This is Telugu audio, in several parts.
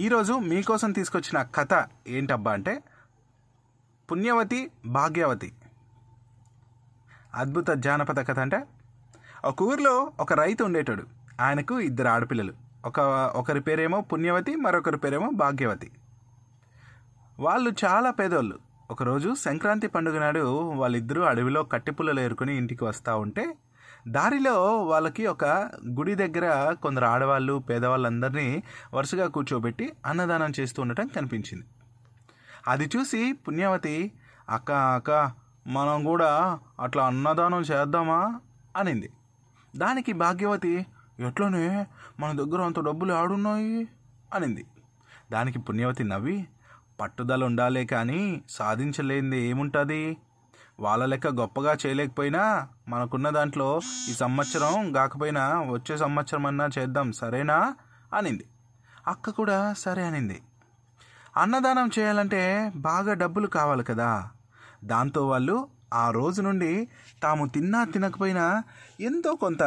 ఈరోజు మీకోసం తీసుకొచ్చిన కథ ఏంటబ్బా అంటే పుణ్యవతి భాగ్యవతి. అద్భుత జానపద కథ. అంటే ఒక ఊరిలో ఒక రైతు ఉండేటాడు. ఆయనకు ఇద్దరు ఆడపిల్లలు, ఒకరి పేరేమో పుణ్యవతి, మరొకరి పేరేమో భాగ్యవతి. వాళ్ళు చాలా పేదోళ్ళు. ఒకరోజు సంక్రాంతి పండుగ నాడు వాళ్ళిద్దరూ అడవిలో కట్టెపుల్లలు ఏరుకుని ఇంటికి వస్తూ ఉంటే దారిలో వాళ్ళకి ఒక గుడి దగ్గర కొందరు ఆడవాళ్ళు పేదవాళ్ళందరినీ వరుసగా కూర్చోబెట్టి అన్నదానం చేస్తూ ఉండటం కనిపించింది. అది చూసి పుణ్యవతి, అక్క మనం కూడా అట్లా అన్నదానం చేద్దామా అనింది. దానికి భాగ్యవతి, ఎట్లనే మన దగ్గర అంత డబ్బులు ఆడున్నాయి అనింది. దానికి పుణ్యవతి నవ్వి, పట్టుదల ఉండాలే కానీ సాధించలేనిది ఏముంటుంది, వాళ్ళ లెక్క గొప్పగా చేయలేకపోయినా మనకున్న దాంట్లో ఈ సంవత్సరం కాకపోయినా వచ్చే సంవత్సరం అన్నా చేద్దాం సరేనా అనింది. అక్క కూడా సరే అనింది. అన్నదానం చేయాలంటే బాగా డబ్బులు కావాలి కదా. దాంతో వాళ్ళు ఆ రోజు నుండి తాము తిన్నా తినకపోయినా ఎంతో కొంత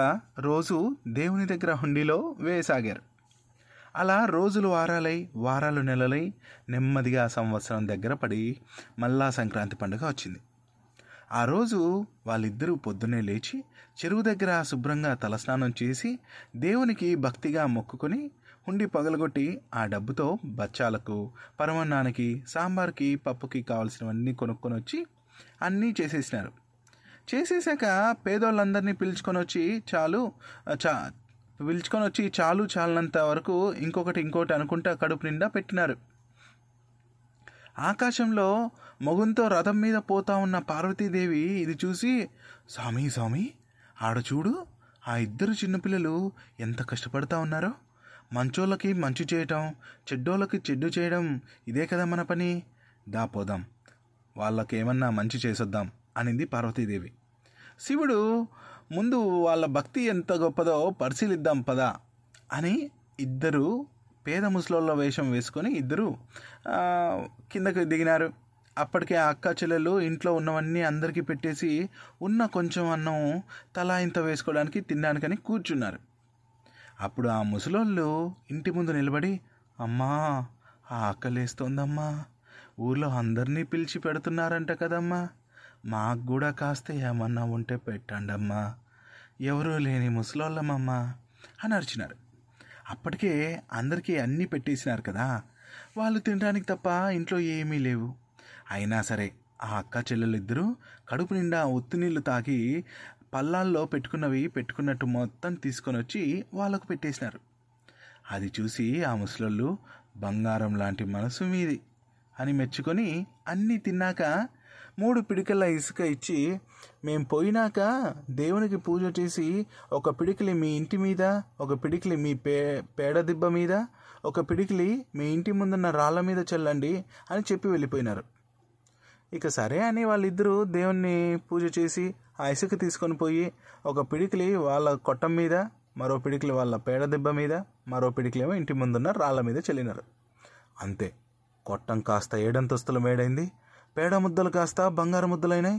రోజు దేవుని దగ్గర హుండీలో వేయసాగారు. అలా రోజులు వారాలై, వారాలు నెలలై, నెమ్మదిగా సంవత్సరం దగ్గర పడి మళ్ళా సంక్రాంతి పండుగ వచ్చింది. ఆ రోజు వాళ్ళిద్దరూ పొద్దున్నే లేచి చెరువు దగ్గర శుభ్రంగా తలస్నానం చేసి దేవునికి భక్తిగా మొక్కుకొని హుండి పగలగొట్టి ఆ డబ్బుతో బచ్చాలకు, పరమాన్నానికి, సాంబార్కి, పప్పుకి కావాల్సినవన్నీ కొనుక్కొని వచ్చి అన్నీ చేసేసినారు. చేసేసాక పేదోళ్ళందరినీ పిలుచుకొని వచ్చి చాలు చాలనంత వరకు ఇంకోటి అనుకుంటా కడుపు నిండా పెట్టినారు. ఆకాశంలో మగుంతో రథం మీద పోతా ఉన్న పార్వతీదేవి ఇది చూసి, స్వామి ఆడచూడు ఆ ఇద్దరు చిన్నపిల్లలు ఎంత కష్టపడతా ఉన్నారో, మంచోళ్ళకి మంచు చేయటం, చెడ్డోళ్ళకి చెడ్డు చేయడం ఇదే కదా మన పని, దాపోదాం వాళ్ళకేమన్నా మంచి చేసొద్దాం అనింది పార్వతీదేవి. శివుడు, ముందు వాళ్ళ భక్తి ఎంత గొప్పదో పరిశీలిద్దాం పదా అని ఇద్దరు పేద ముసలోళ్ళ వేషం వేసుకొని ఇద్దరు కిందకు దిగినారు. అప్పటికే ఆ అక్క చెల్లెలు ఇంట్లో ఉన్నవన్నీ అందరికీ పెట్టేసి ఉన్న కొంచెం అన్నం తలా ఇంత వేసుకోవడానికి తినడానికని కూర్చున్నారు. అప్పుడు ఆ ముసలోళ్ళు ఇంటి ముందు నిలబడి, అమ్మా ఆ అక్క లేస్తోందమ్మా, ఊర్లో అందరినీ పిలిచి పెడుతున్నారంట కదమ్మా, మాకు కూడా కాస్త ఏమన్నా ఉంటే పెట్టండమ్మా, ఎవరూ లేని ముసలోళ్ళమ్మా అని అరిచినారు. అప్పటికే అందరికీ అన్నీ పెట్టేసినారు కదా, వాళ్ళు తినడానికి తప్ప ఇంట్లో ఏమీ లేవు. అయినా సరే ఆ అక్క చెల్లెలు ఇద్దరూ కడుపు నిండా ఒత్తినీళ్ళు తాగి పళ్ళాల్లో పెట్టుకున్నట్టు మొత్తం తీసుకొని వచ్చి వాళ్ళకు పెట్టేసినారు. అది చూసి ఆ ముసలోళ్ళు, బంగారం లాంటి మనసు మీది అని మెచ్చుకొని అన్నీ తిన్నాక 3 పిడికల ఇసుక ఇచ్చి, మేం పోయినాక దేవునికి పూజ చేసి 1 పిడికిలి మీ ఇంటి మీద, 1 పిడికిలి మీ పేడదిబ్బ మీద, 1 పిడికిలి మీ ఇంటి ముందున్న రాళ్ళ మీద చల్లండి అని చెప్పి వెళ్ళిపోయినారు. ఇక సరే అని వాళ్ళిద్దరూ దేవుణ్ణి పూజ చేసి ఆ ఇసుక తీసుకొని పోయి 1 పిడికిలి వాళ్ళ కొట్టం మీద, 1 పిడికిలి వాళ్ళ పేడదిబ్బ మీద, 1 పిడికిలేమో ఇంటి ముందున్న రాళ్ళ మీద చల్లినారు. అంతే, కొట్టం కాస్త 7 అంతస్తుల మేడైంది, పేడ ముద్దలు కాస్త బంగారు ముద్దలైనాయి,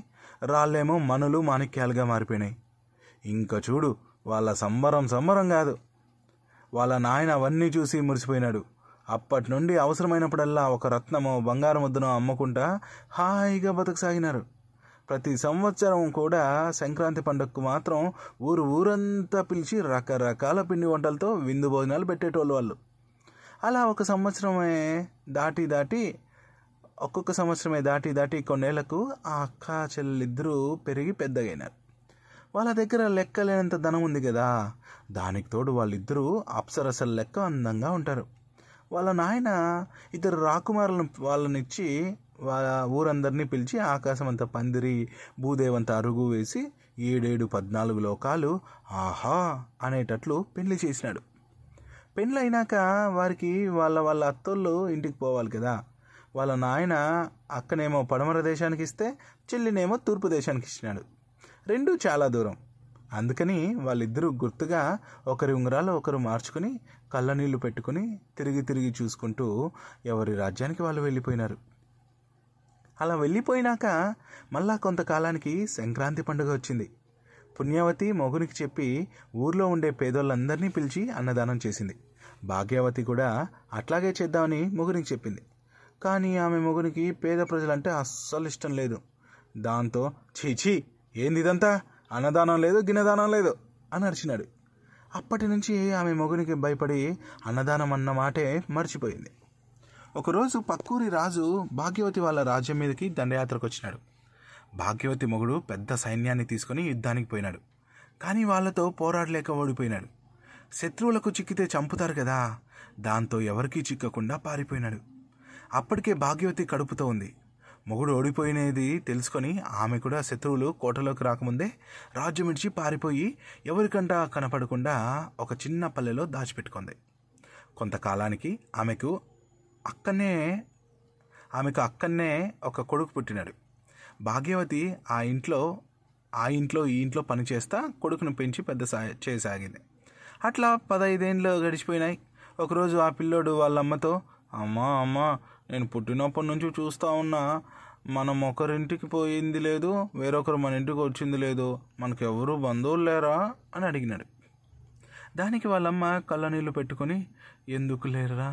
రాళ్ళేమో మనులు మాణిక్యాలుగా మారిపోయినాయి. ఇంకా చూడు వాళ్ళ సంబరం కాదు. వాళ్ళ నాయన అవన్నీ చూసి మురిసిపోయినాడు. అప్పటి నుండి అవసరమైనప్పుడల్లా ఒక రత్నమో బంగారు ముద్దనో అమ్మకుండా హాయిగా బతకసాగినారు. ప్రతి సంవత్సరం కూడా సంక్రాంతి పండుగకు మాత్రం ఊరంతా పిలిచి రకరకాల పిండి వంటలతో విందు భోజనాలు పెట్టేటోళ్ళు వాళ్ళు. అలా ఒక సంవత్సరమే దాటి కొన్నేళ్లకు ఆ అక్క చెల్లెలిద్దరూ పెరిగి పెద్దగైనారు. వాళ్ళ దగ్గర లెక్కలేనంత ధనం ఉంది కదా, దానికి తోడు వాళ్ళిద్దరూ అప్సరసల లెక్క అందంగా ఉంటారు. వాళ్ళ నాయన 2 రాకుమారులను వాళ్ళనిచ్చి వాళ్ళ ఊరందరినీ పిలిచి ఆకాశమంత పందిరి, భూదేవంత అరుగు వేసి 7 14 లోకాలు ఆహా అనేటట్లు పెళ్లి చేసినాడు. పెళ్ళైనాక వారికి వాళ్ళ అత్తోళ్ళు ఇంటికి పోవాలి కదా. వాళ్ళ నాయన అక్కనేమో పడమర దేశానికి ఇస్తే, చెల్లినేమో తూర్పు దేశానికి ఇచ్చినాడు. రెండూ చాలా దూరం. అందుకని వాళ్ళిద్దరూ గుర్తుగా ఒకరి ఉంగరాలు ఒకరు మార్చుకుని, కళ్ళ నీళ్లు పెట్టుకుని తిరిగి చూసుకుంటూ ఎవరి రాజ్యానికి వాళ్ళు వెళ్ళిపోయినారు. అలా వెళ్ళిపోయినాక మళ్ళా కొంతకాలానికి సంక్రాంతి పండుగ వచ్చింది. పుణ్యవతి మొగునికి చెప్పి ఊర్లో ఉండే పేదోళ్ళందరినీ పిలిచి అన్నదానం చేసింది. భాగ్యవతి కూడా అట్లాగే చేద్దామని మొగునికి చెప్పింది. కానీ ఆమె మొగునికి పేద ప్రజలంటే అస్సలు ఇష్టం లేదు. దాంతో చీచీ ఏంది ఇదంతా, అన్నదానం లేదు గిన్నదానం లేదు అని అరిచినాడు. అప్పటి నుంచి ఆమె మొగునికి భయపడి అన్నదానం అన్న మాటే మర్చిపోయింది. ఒకరోజు పక్కూరి రాజు భాగ్యవతి వాళ్ళ రాజ్యం మీదకి దండయాత్రకు వచ్చినాడు. భాగ్యవతి మొగుడు పెద్ద సైన్యాన్ని తీసుకుని యుద్ధానికి పోయినాడు. కానీ వాళ్ళతో పోరాడలేక ఓడిపోయినాడు. శత్రువులకు చిక్కితే చంపుతారు కదా, దాంతో ఎవరికీ చిక్కకుండా పారిపోయినాడు. అప్పటికే భాగ్యవతి కడుపుతో ఉంది. మొగుడు ఓడిపోయినది తెలుసుకొని ఆమె కూడా శత్రువులు కోటలోకి రాకముందే రాజ్యం విడిచి పారిపోయి ఎవరికంటా కనపడకుండా ఒక చిన్న పల్లెలో దాచిపెట్టుకుంది. కొంతకాలానికి ఆమెకు అక్కనే ఒక కొడుకు పుట్టినాడు. భాగ్యవతి ఈ ఇంట్లో పనిచేస్తా కొడుకును పెంచి పెద్ద చేయసాగింది. అట్లా 15 ఏళ్ళు గడిచిపోయినాయి. ఒకరోజు ఆ పిల్లోడు వాళ్ళ అమ్మతో, అమ్మ నేను పుట్టినప్పటి నుంచి చూస్తూ ఉన్నా, మనం ఒకరింటికి పోయింది లేదు, వేరొకరు మన ఇంటికి వచ్చింది లేదు, మనకెవరూ బంధువులు లేరా అని అడిగినాడు. దానికి వాళ్ళమ్మ కళ్ళ నీళ్ళు పెట్టుకొని, ఎందుకు లేరురా,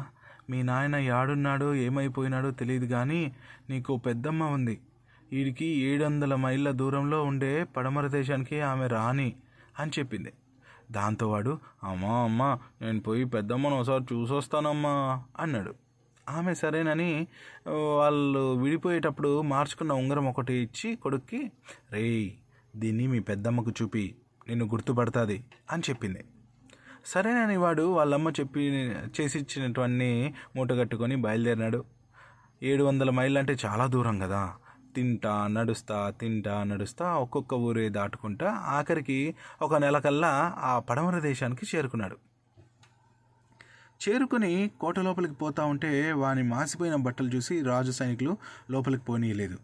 మీ నాయన యాడున్నాడో ఏమైపోయినాడో తెలియదు, కానీ నీకు పెద్దమ్మ ఉంది, వీడికి 700 మైళ్ళ దూరంలో ఉండే పడమర దేశానికి ఆమె రాని అని చెప్పింది. దాంతో వాడు, అమ్మ నేను పోయి పెద్దమ్మను ఒకసారి చూసొస్తానమ్మా అన్నాడు. ఆమె సరేనని వాళ్ళు విడిపోయేటప్పుడు మార్చుకున్న ఉంగరం ఒకటి ఇచ్చి కొడుక్కి, రేయ్ దీన్ని మీ పెద్దమ్మకు చూపి నిన్ను గుర్తుపడుతుంది అని చెప్పింది. సరేనని వాడు వాళ్ళమ్మ చేసిచ్చినటువన్నీ మూటగట్టుకొని బయలుదేరినాడు. 700 మైళ్ళు అంటే చాలా దూరం కదా. తింటా నడుస్తా ఒక్కొక్క ఊరే దాటుకుంటా ఆఖరికి 1 నెల కల్లా ఆ పడమర దేశానికి చేరుకున్నాడు. చేరుకుని కోట లోపలికి పోతా ఉంటే వాని మాసిపోయిన బట్టలు చూసి రాజు సైనికులు లోపలికి పోనీయలేదు.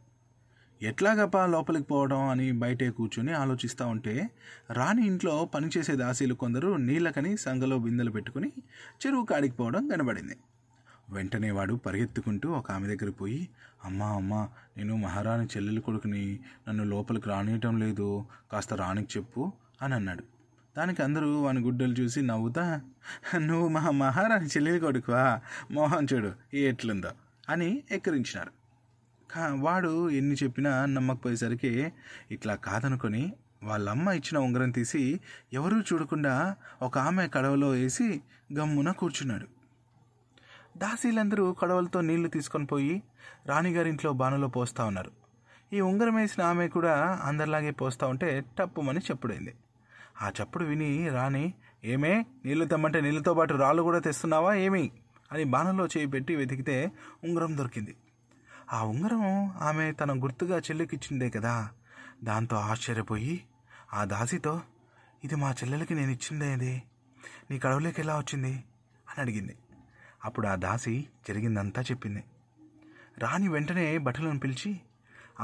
ఎట్లాగప్ప లోపలికి పోవడం అని బయటే కూర్చొని ఆలోచిస్తూ ఉంటే రాణి ఇంట్లో పనిచేసే దాసీలు కొందరు నీళ్ళకని సంగలో బిందెలు పెట్టుకుని చెరువు కాడికి పోవడం కనబడింది. వెంటనే వాడు పరిగెత్తుకుంటూ ఒక ఆమె దగ్గరికి పోయి, అమ్మ నేను మహారాణి చెల్లెలు కొడుకుని, నన్ను లోపలికి రానియటం లేదు, కాస్త రాణికి చెప్పు అని అన్నాడు. దానికి అందరూ వాని గుడ్డలు చూసి నవ్వుతా, నువ్వు మా మహారాణి చెల్లెలు కొడుకువా, మోహన్ చూడు ఎట్లుందో అని ఎక్కిరించినారు. వాడు ఎన్ని చెప్పినా నమ్మకపోయేసరికి ఇట్లా కాదనుకొని వాళ్ళమ్మ ఇచ్చిన ఉంగరం తీసి ఎవరూ చూడకుండా ఒక ఆమె కడవలో వేసి గమ్మున కూర్చున్నాడు. దాసీలందరూ కడవలతో నీళ్లు తీసుకొని పోయి రాణిగారింట్లో బాణలో పోస్తూ ఉన్నారు. ఈ ఉంగరం వేసిన ఆమె కూడా అందరిలాగే పోస్తూ ఉంటే టప్పుమని చప్పుడైంది. ఆ చప్పుడు విని రాణి, ఏమే నీళ్లు తెమ్మంటే నీళ్ళతో పాటు రాళ్ళు కూడా తెస్తున్నావా ఏమి అని బాణంలో చేయి పెట్టి వెతికితే ఉంగరం దొరికింది. ఆ ఉంగరం ఆమె తన గుర్తుగా చెల్లెకిచ్చిందే కదా. దాంతో ఆశ్చర్యపోయి ఆ దాసితో, ఇది మా చెల్లెలకి నేను ఇచ్చిందేది, నీ కడవలోకి ఎలా వచ్చింది అని అడిగింది. అప్పుడు ఆ దాసి జరిగిందంతా చెప్పింది. రాణి వెంటనే భటులను పిలిచి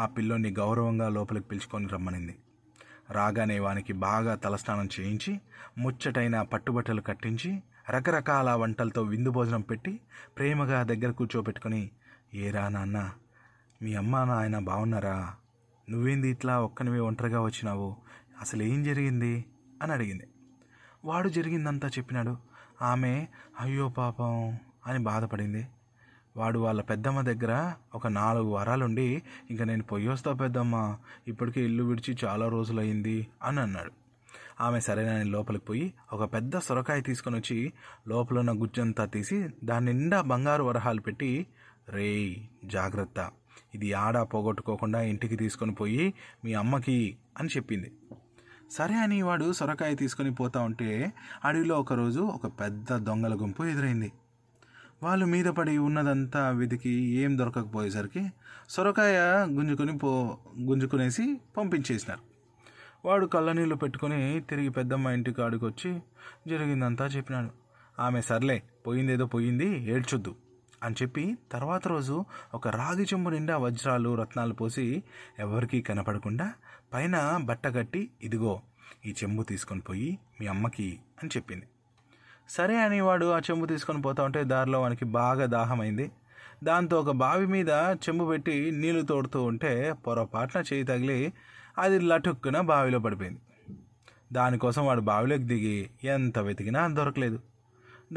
ఆ పిల్లోని గౌరవంగా లోపలికి పిలుచుకొని రమ్మనింది. రాగానే వానికి బాగా తలస్నానం చేయించి ముచ్చటైన పట్టుబట్టలు కట్టించి రకరకాల వంటలతో విందు భోజనం పెట్టి ప్రేమగా దగ్గర కూర్చోబెట్టుకొని, ఏరా నాన్న, మీ అమ్మ నాయన బాగున్నారా, నువ్వేంది ఇట్లా ఒక్కనివే ఒంటరిగా వచ్చినావు, అసలు ఏం జరిగింది అని అడిగింది. వాడు జరిగిందంతా చెప్పినాడు. ఆమె అయ్యో పాపం అని బాధపడింది. వాడు వాళ్ళ పెద్దమ్మ దగ్గర 4 వారాలుండి, ఇంకా నేను పొయ్యొస్తా పెద్దమ్మ, ఇప్పటికే ఇల్లు విడిచి చాలా రోజులయ్యింది అని అన్నాడు. ఆమె సరేనని లోపలికి పోయి ఒక పెద్ద సొరకాయ తీసుకొని వచ్చి లోపల ఉన్న గుజ్జంతా తీసి దాని నిండా బంగారు వరహాలు పెట్టి, రేయ్ జాగ్రత్త, ఇది ఆడా పోగొట్టుకోకుండా ఇంటికి తీసుకొని పోయి మీ అమ్మకి అని చెప్పింది. సరే అని వాడు సొరకాయ తీసుకొని పోతా ఉంటే అడవిలో ఒకరోజు ఒక పెద్ద దొంగల గుంపు ఎదురైంది. వాళ్ళు మీద పడి ఉన్నదంతా వెతికి ఏం దొరకకపోయేసరికి సొరకాయ గుంజుకునేసి పంపించేసినారు. వాడు కళ్ళనీళ్ళు పెట్టుకుని తిరిగి పెద్దమ్మ ఇంటికి ఆడుకొచ్చి జరిగిందంతా చెప్పినాడు. ఆమె సర్లే పోయిందేదో పోయింది, ఏడ్చొద్దు అని చెప్పి తర్వాత రోజు ఒక రాగి చెంబు నిండా వజ్రాలు రత్నాలు పోసి ఎవరికీ కనపడకుండా పైన బట్ట కట్టి, ఇదిగో ఈ చెంబు తీసుకొని పోయి మీ అమ్మకి అని చెప్పింది. సరే అని వాడు ఆ చెంబు తీసుకొని పోతా ఉంటే దారిలో వానికి బాగా దాహమైంది. దాంతో ఒక బావి మీద చెంబు పెట్టి నీళ్లు తోడుతూ ఉంటే పొరపాటున చేయి తగిలి అది లటుక్కున బావిలో పడిపోయింది. దానికోసం వాడు బావిలోకి దిగి ఎంత వెతికినా దొరకలేదు.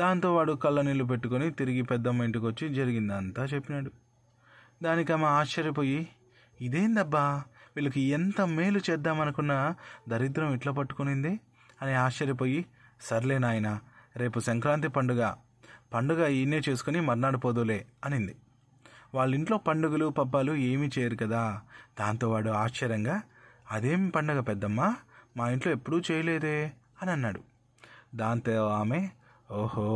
దాంతో వాడు కళ్ళ నీళ్ళు పెట్టుకొని తిరిగి పెద్దమ్మ ఇంటికి వచ్చి జరిగిందంతా చెప్పినాడు. దానికి ఆమె ఆశ్చర్యపోయి, ఇదేందబ్బా వీళ్ళకి ఎంత మేలు చేద్దామనుకున్న దరిద్రం ఇట్లా పట్టుకునింది అని ఆశ్చర్యపోయి, సర్లే నాయన రేపు సంక్రాంతి పండుగ ఈయనే చేసుకుని మర్నాడు పోదులే అనింది. వాళ్ళింట్లో పండుగలు పబ్బాలు ఏమీ చేయరు కదా. దాంతో వాడు ఆశ్చర్యంగా, అదేం పండగ పెద్దమ్మ, మా ఇంట్లో ఎప్పుడూ చేయలేదే అని అన్నాడు. దాంతో ఆమె, ఓహో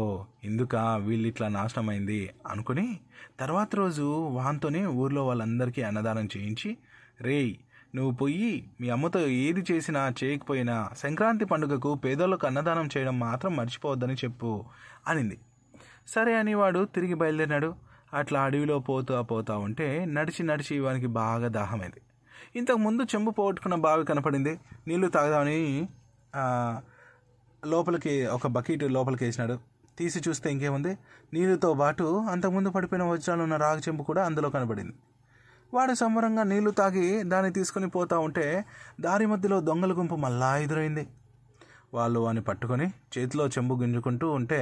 ఇందుక వీళ్ళు ఇట్లా నాశనమైంది అనుకుని తర్వాత రోజు వాంతోనే ఊర్లో వాళ్ళందరికీ అన్నదానం చేయించి, రేయ్ నువ్వు పోయి మీ అమ్మతో ఏది చేసినా చేయకపోయినా సంక్రాంతి పండుగకు పేదోళ్ళకు అన్నదానం చేయడం మాత్రం మర్చిపోవద్దని చెప్పు అనింది. సరే అని వాడు తిరిగి బయలుదేరినాడు. అట్లా అడవిలో పోతూ ఉంటే నడిచి వానికి బాగా దాహమైంది. ఇంతకుముందు చెంబు పోగొట్టుకున్న బావి కనపడింది. నీళ్లు తాగదామని లోపలికి ఒక బకెట్ లోపలికి వేసినాడు. తీసి చూస్తే ఇంకేముంది, నీళ్ళతో పాటు అంతకుముందు పడిపోయిన వజ్రాలు ఉన్న రాగి చెంబు కూడా అందులో కనపడింది. వాడు సంబరంగా నీళ్లు తాగి దాన్ని తీసుకుని పోతూ ఉంటే దారి మధ్యలో దొంగల గుంపు మళ్ళా ఎదురైంది. వాళ్ళు వాడిని పట్టుకొని చేతిలో చెంబు గుంజుకుంటూ ఉంటే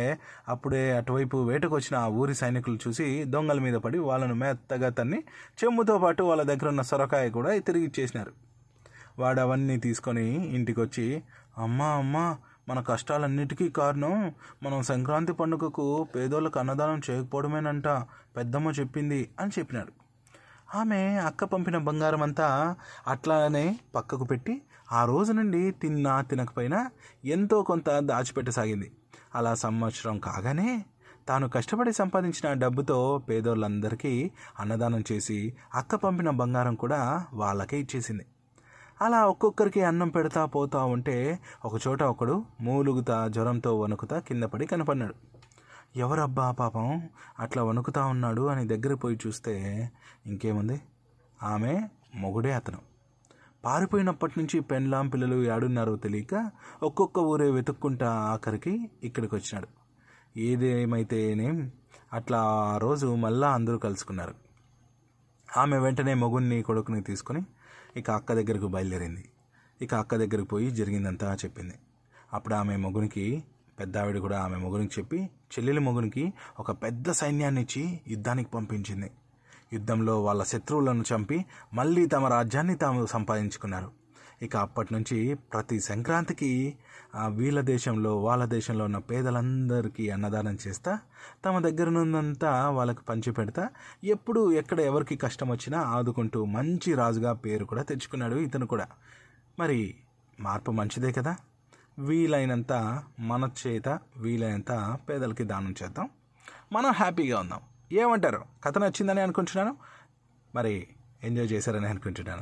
అప్పుడే అటువైపు వేటకొచ్చిన ఆ ఊరి సైనికులు చూసి దొంగల మీద పడి వాళ్ళను మెత్తగా తన్ని చెంబుతో పాటు వాళ్ళ దగ్గర ఉన్న సొరకాయ కూడా తిరిగి ఇచ్చేసినారు. వాడు అవన్నీ తీసుకొని ఇంటికి వచ్చి, అమ్మా మన కష్టాలన్నిటికీ కారణం మనం సంక్రాంతి పండుగకు పేదోళ్ళకు అన్నదానం చేయకపోవడమేనంట పెద్దమ్మ చెప్పింది అని చెప్పినాడు. ఆమె అక్క పంపిన బంగారం అంతా అట్లానే పక్కకు పెట్టి ఆ రోజు నుండి తిన్నా తినకపోయినా ఎంతో కొంత దాచిపెట్టసాగింది. అలా సంవత్సరం కాగానే తాను కష్టపడి సంపాదించిన డబ్బుతో పేదోళ్ళందరికీ అన్నదానం చేసి అక్క పంపిన బంగారం కూడా వాళ్ళకే ఇచ్చేసింది. అలా ఒక్కొక్కరికి అన్నం పెడతా పోతూ ఉంటే ఒకచోట ఒకడు మూలుగుతా జ్వరంతో వణుకుతా కింద పడి కనపడినాడు. ఎవరబ్బా పాపం అట్లా వణుకుతా ఉన్నాడు అని దగ్గర పోయి చూస్తే ఇంకేముంది, ఆమె మొగుడే అతను. పారిపోయినప్పటి నుంచి పెండ్లాం పిల్లలు ఏడున్నారో తెలియక ఒక్కొక్క ఊరే వెతుక్కుంటా ఆఖరికి ఇక్కడికి వచ్చినాడు. ఏదేమైతేనేం అట్లా ఆ రోజు మళ్ళా అందరూ కలుసుకున్నారు. ఆమె వెంటనే మొగుడిని కొడుకుని తీసుకుని ఇక అక్క దగ్గరకు బయలుదేరింది. ఇక అక్క దగ్గరకు పోయి జరిగిందంతా చెప్పింది. అప్పుడు ఆమె మొగునికి, పెద్ద ఆవిడ కూడా ఆమె మొగునికి చెప్పి చెల్లెలి మొగునికి ఒక పెద్ద సైన్యాన్ని ఇచ్చి యుద్ధానికి పంపించింది. యుద్ధంలో వాళ్ళ శత్రువులను చంపి మళ్ళీ తమ రాజ్యాన్ని తాము సంపాదించుకున్నారు. ఇక అప్పటి నుంచి ప్రతి సంక్రాంతికి వాళ్ళ దేశంలో ఉన్న పేదలందరికీ అన్నదానం చేస్తా తమ దగ్గరనుందంతా వాళ్ళకి పంచి పెడతా ఎప్పుడు ఎక్కడ ఎవరికి కష్టం వచ్చినా ఆదుకుంటూ మంచి రాజుగా పేరు కూడా తెచ్చుకున్నాడు ఇతను కూడా. మరి మార్పు మంచిదే కదా. వీలైనంత మన చేత వీలైనంత పేదలకి దానం చేద్దాం, మనం హ్యాపీగా ఉందాం. ఏమంటారు? కథ నచ్చిందని అనుకుంటున్నాను. మరి ఎంజాయ్ చేశారని అనుకుంటున్నాను.